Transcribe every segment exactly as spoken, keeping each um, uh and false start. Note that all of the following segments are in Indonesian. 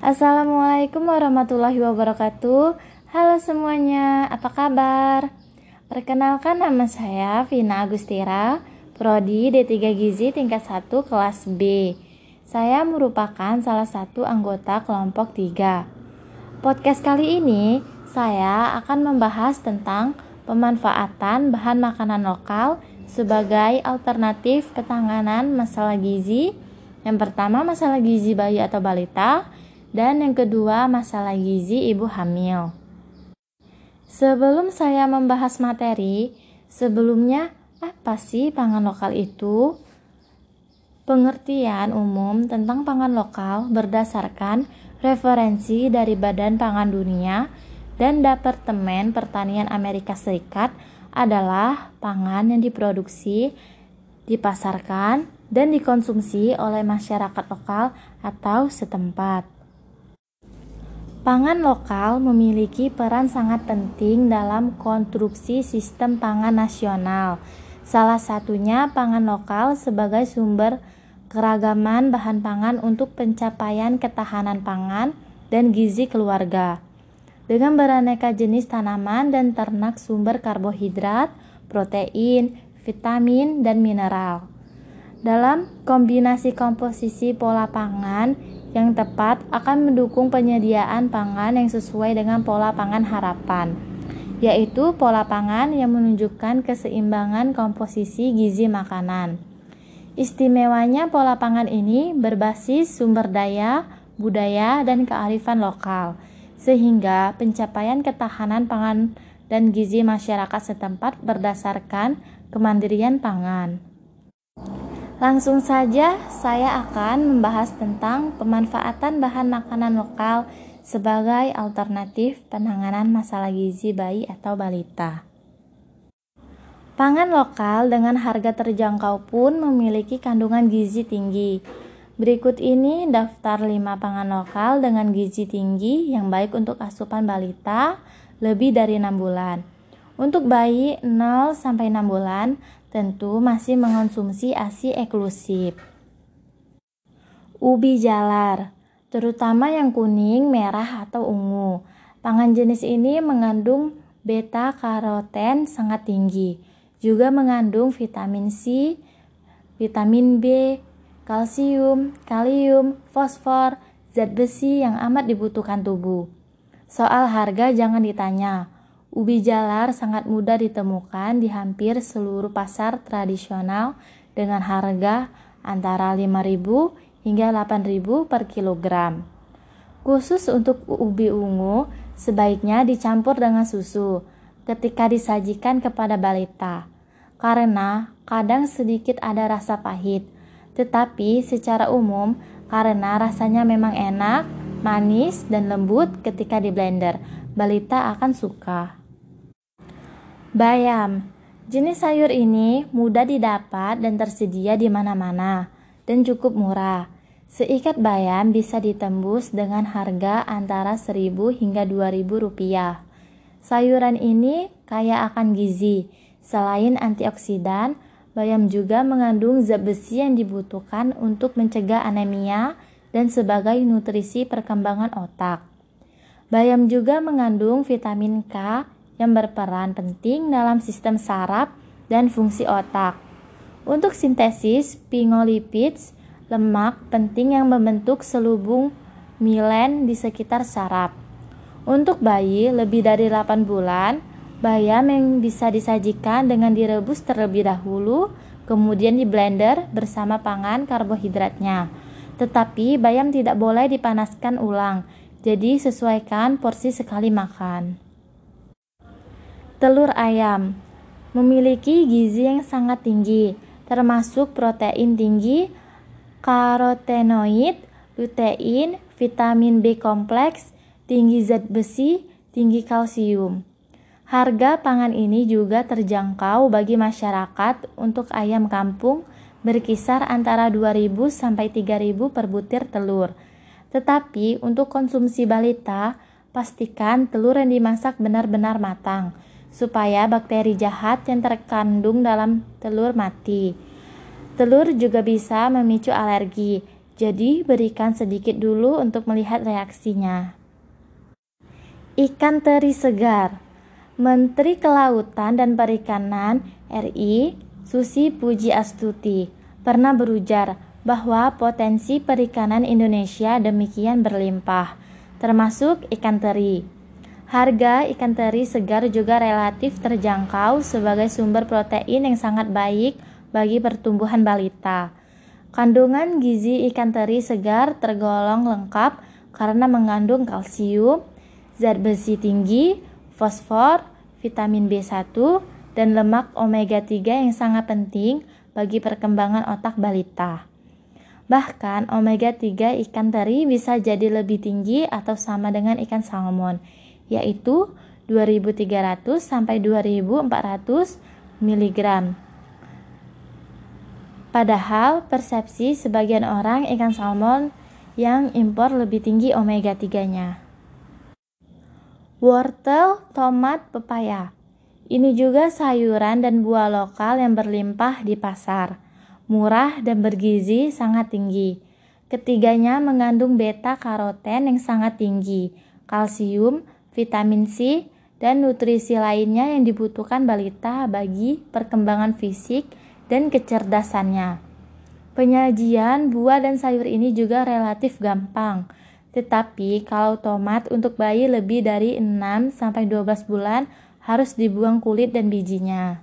Assalamualaikum warahmatullahi wabarakatuh. Halo semuanya, apa kabar? Perkenalkan, nama saya Vina Agustira, Prodi D tiga Gizi tingkat satu kelas B. Saya merupakan salah satu anggota kelompok tiga. Podcast kali ini saya akan membahas tentang pemanfaatan bahan makanan lokal sebagai alternatif penanganan masalah gizi. Yang pertama, masalah gizi bayi atau balita, dan yang kedua, masalah gizi ibu hamil. Sebelum saya membahas materi, sebelumnya apa sih pangan lokal itu? Pengertian umum tentang pangan lokal berdasarkan referensi dari Badan Pangan Dunia dan Departemen Pertanian Amerika Serikat adalah pangan yang diproduksi, dipasarkan, dan dikonsumsi oleh masyarakat lokal atau setempat. Pangan lokal memiliki peran sangat penting dalam konstruksi sistem pangan nasional. Salah satunya pangan lokal sebagai sumber keragaman bahan pangan untuk pencapaian ketahanan pangan dan gizi keluarga. Dengan beraneka jenis tanaman dan ternak sumber karbohidrat, protein, vitamin, dan mineral. Dalam kombinasi komposisi pola pangan yang tepat akan mendukung penyediaan pangan yang sesuai dengan pola pangan harapan, yaitu pola pangan yang menunjukkan keseimbangan komposisi gizi makanan. Istimewanya pola pangan ini berbasis sumber daya, budaya, dan kearifan lokal, sehingga pencapaian ketahanan pangan dan gizi masyarakat setempat berdasarkan kemandirian pangan. Langsung saja saya akan membahas tentang pemanfaatan bahan makanan lokal sebagai alternatif penanganan masalah gizi bayi atau balita. Pangan lokal dengan harga terjangkau pun memiliki kandungan gizi tinggi. Berikut ini daftar lima pangan lokal dengan gizi tinggi yang baik untuk asupan balita lebih dari enam bulan. Untuk bayi nol sampai enam bulan, tentu masih mengonsumsi ASI eksklusif. Ubi jalar, terutama yang kuning, merah, atau ungu. Pangan jenis ini mengandung beta karoten sangat tinggi. Juga mengandung vitamin C, vitamin B, kalsium, kalium, fosfor, zat besi yang amat dibutuhkan tubuh. Soal harga jangan ditanya. Ubi jalar sangat mudah ditemukan di hampir seluruh pasar tradisional dengan harga antara lima ribu rupiah hingga delapan ribu rupiah per kilogram. Khusus untuk ubi ungu, sebaiknya dicampur dengan susu ketika disajikan kepada balita, karena kadang sedikit ada rasa pahit. Tetapi secara umum, karena rasanya memang enak, manis, dan lembut ketika di blender, balita akan suka. Bayam, jenis sayur ini mudah didapat dan tersedia di mana-mana dan cukup murah. Seikat bayam bisa ditembus dengan harga antara seribu hingga dua ribu rupiah. Sayuran ini kaya akan gizi. Selain antioksidan, bayam juga mengandung zat besi yang dibutuhkan untuk mencegah anemia dan sebagai nutrisi perkembangan otak. Bayam juga mengandung vitamin K yang berperan penting dalam sistem saraf dan fungsi otak. Untuk sintesis sphingolipids, lemak penting yang membentuk selubung myelin di sekitar saraf. Untuk bayi lebih dari delapan bulan, bayam yang bisa disajikan dengan direbus terlebih dahulu, kemudian di blender bersama pangan karbohidratnya. Tetapi bayam tidak boleh dipanaskan ulang, jadi sesuaikan porsi sekali makan. Telur ayam memiliki gizi yang sangat tinggi, termasuk protein tinggi, karotenoid, lutein, vitamin B kompleks, tinggi zat besi, tinggi kalsium. Harga pangan ini juga terjangkau bagi masyarakat. Untuk ayam kampung berkisar antara dua ribu sampai tiga ribu per butir telur. Tetapi untuk konsumsi balita, pastikan telur yang dimasak benar-benar matang, supaya bakteri jahat yang terkandung dalam telur mati. Telur juga bisa memicu alergi. Jadi, berikan sedikit dulu untuk melihat reaksinya. Ikan teri segar. Menteri Kelautan dan Perikanan R I, Susi Puji Astuti, pernah berujar bahwa potensi perikanan Indonesia demikian berlimpah, termasuk ikan teri. Harga ikan teri segar juga relatif terjangkau sebagai sumber protein yang sangat baik bagi pertumbuhan balita. Kandungan gizi ikan teri segar tergolong lengkap karena mengandung kalsium, zat besi tinggi, fosfor, vitamin B satu, dan lemak omega tiga yang sangat penting bagi perkembangan otak balita. Bahkan omega tiga ikan teri bisa jadi lebih tinggi atau sama dengan ikan salmon, yaitu dua ribu tiga ratus sampai dua ribu empat ratus mg. Padahal persepsi sebagian orang ikan salmon yang impor lebih tinggi omega tiga-nya. Wortel, tomat, pepaya. Ini juga sayuran dan buah lokal yang berlimpah di pasar. Murah dan bergizi sangat tinggi. Ketiganya mengandung beta-karoten yang sangat tinggi, kalsium, vitamin C, dan nutrisi lainnya yang dibutuhkan balita bagi perkembangan fisik dan kecerdasannya. Penyajian buah dan sayur ini juga relatif gampang. Tetapi kalau tomat untuk bayi lebih dari enam sampai dua belas bulan harus dibuang kulit dan bijinya.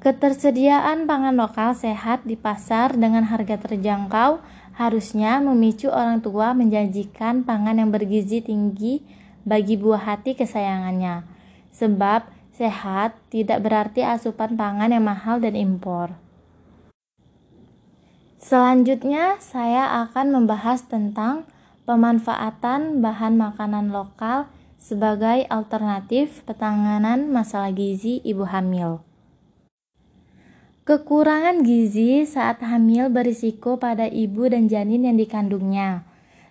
Ketersediaan pangan lokal sehat di pasar dengan harga terjangkau harusnya memicu orang tua menjanjikan pangan yang bergizi tinggi bagi buah hati kesayangannya. Sebab sehat tidak berarti asupan pangan yang mahal dan impor. Selanjutnya, saya akan membahas tentang pemanfaatan bahan makanan lokal sebagai alternatif penanganan masalah gizi ibu hamil. Kekurangan gizi saat hamil berisiko pada ibu dan janin yang dikandungnya.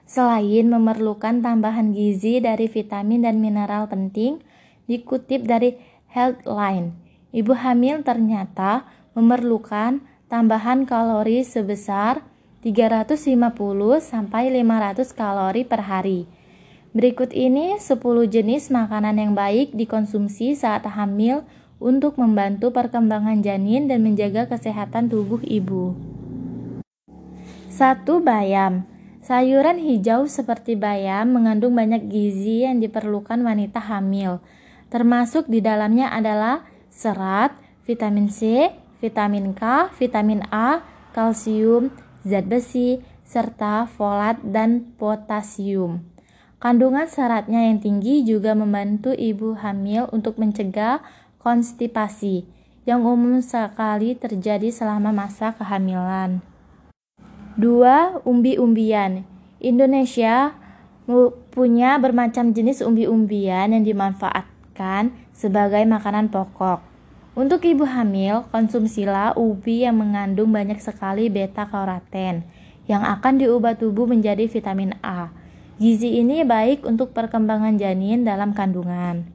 Selain memerlukan tambahan gizi dari vitamin dan mineral penting, dikutip dari Healthline, ibu hamil ternyata memerlukan tambahan kalori sebesar tiga ratus lima puluh sampai lima ratus kalori per hari. Berikut ini sepuluh jenis makanan yang baik dikonsumsi saat hamil untuk membantu perkembangan janin dan menjaga kesehatan tubuh ibu. satu. Bayam. Sayuran hijau seperti bayam mengandung banyak gizi yang diperlukan wanita hamil. Termasuk di dalamnya adalah serat, vitamin C, vitamin K, vitamin A, kalsium, zat besi, serta folat dan potasium. Kandungan seratnya yang tinggi juga membantu ibu hamil untuk mencegah konstipasi yang umum sekali terjadi selama masa kehamilan. dua. Umbi-umbian. Indonesia punya bermacam jenis umbi-umbian yang dimanfaatkan sebagai makanan pokok. Untuk ibu hamil, konsumsilah ubi yang mengandung banyak sekali beta-karoten yang akan diubah tubuh menjadi vitamin A. Gizi ini baik untuk perkembangan janin dalam kandungan.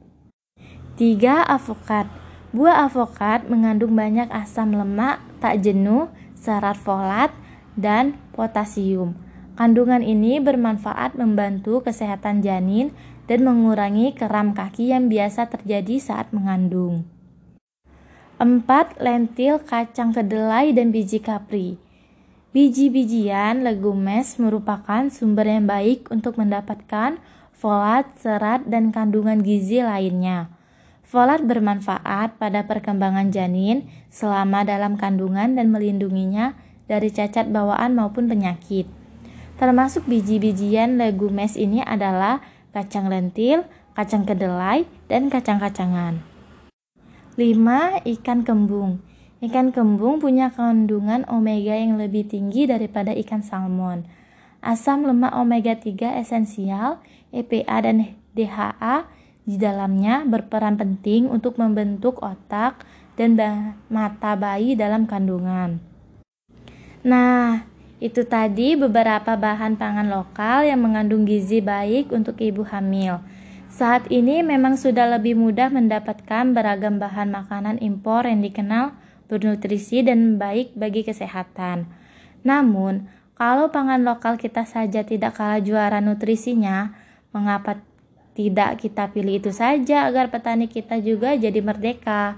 tiga. Avokat. Buah avokat mengandung banyak asam lemak, tak jenuh, serat folat, dan potasium. Kandungan ini bermanfaat membantu kesehatan janin dan mengurangi keram kaki yang biasa terjadi saat mengandung. empat. Lentil, kacang kedelai, dan biji kapri. Biji-bijian legumes merupakan sumber yang baik untuk mendapatkan folat, serat, dan kandungan gizi lainnya. Folat bermanfaat pada perkembangan janin selama dalam kandungan dan melindunginya dari cacat bawaan maupun penyakit. Termasuk biji-bijian legumes ini adalah kacang lentil, kacang kedelai, dan kacang-kacangan. lima. Ikan kembung. Ikan kembung punya kandungan omega yang lebih tinggi daripada ikan salmon. Asam lemak omega tiga esensial, E P A dan D H A di dalamnya berperan penting untuk membentuk otak dan mata bayi dalam kandungan. Nah, itu tadi beberapa bahan pangan lokal yang mengandung gizi baik untuk ibu hamil. Saat ini memang sudah lebih mudah mendapatkan beragam bahan makanan impor yang dikenal bernutrisi dan baik bagi kesehatan. Namun, Kalau pangan lokal kita saja tidak kalah juara nutrisinya, mengapa tidak kita pilih itu saja agar petani kita juga jadi merdeka?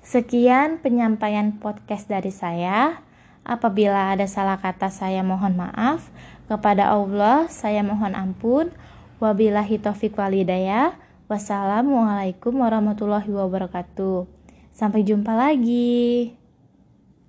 Sekian penyampaian podcast dari saya. Apabila ada salah kata, saya mohon maaf. Kepada Allah, saya mohon ampun. Wabillahi taufiq wal hidayah. Wassalamualaikum warahmatullahi wabarakatuh. Sampai jumpa lagi.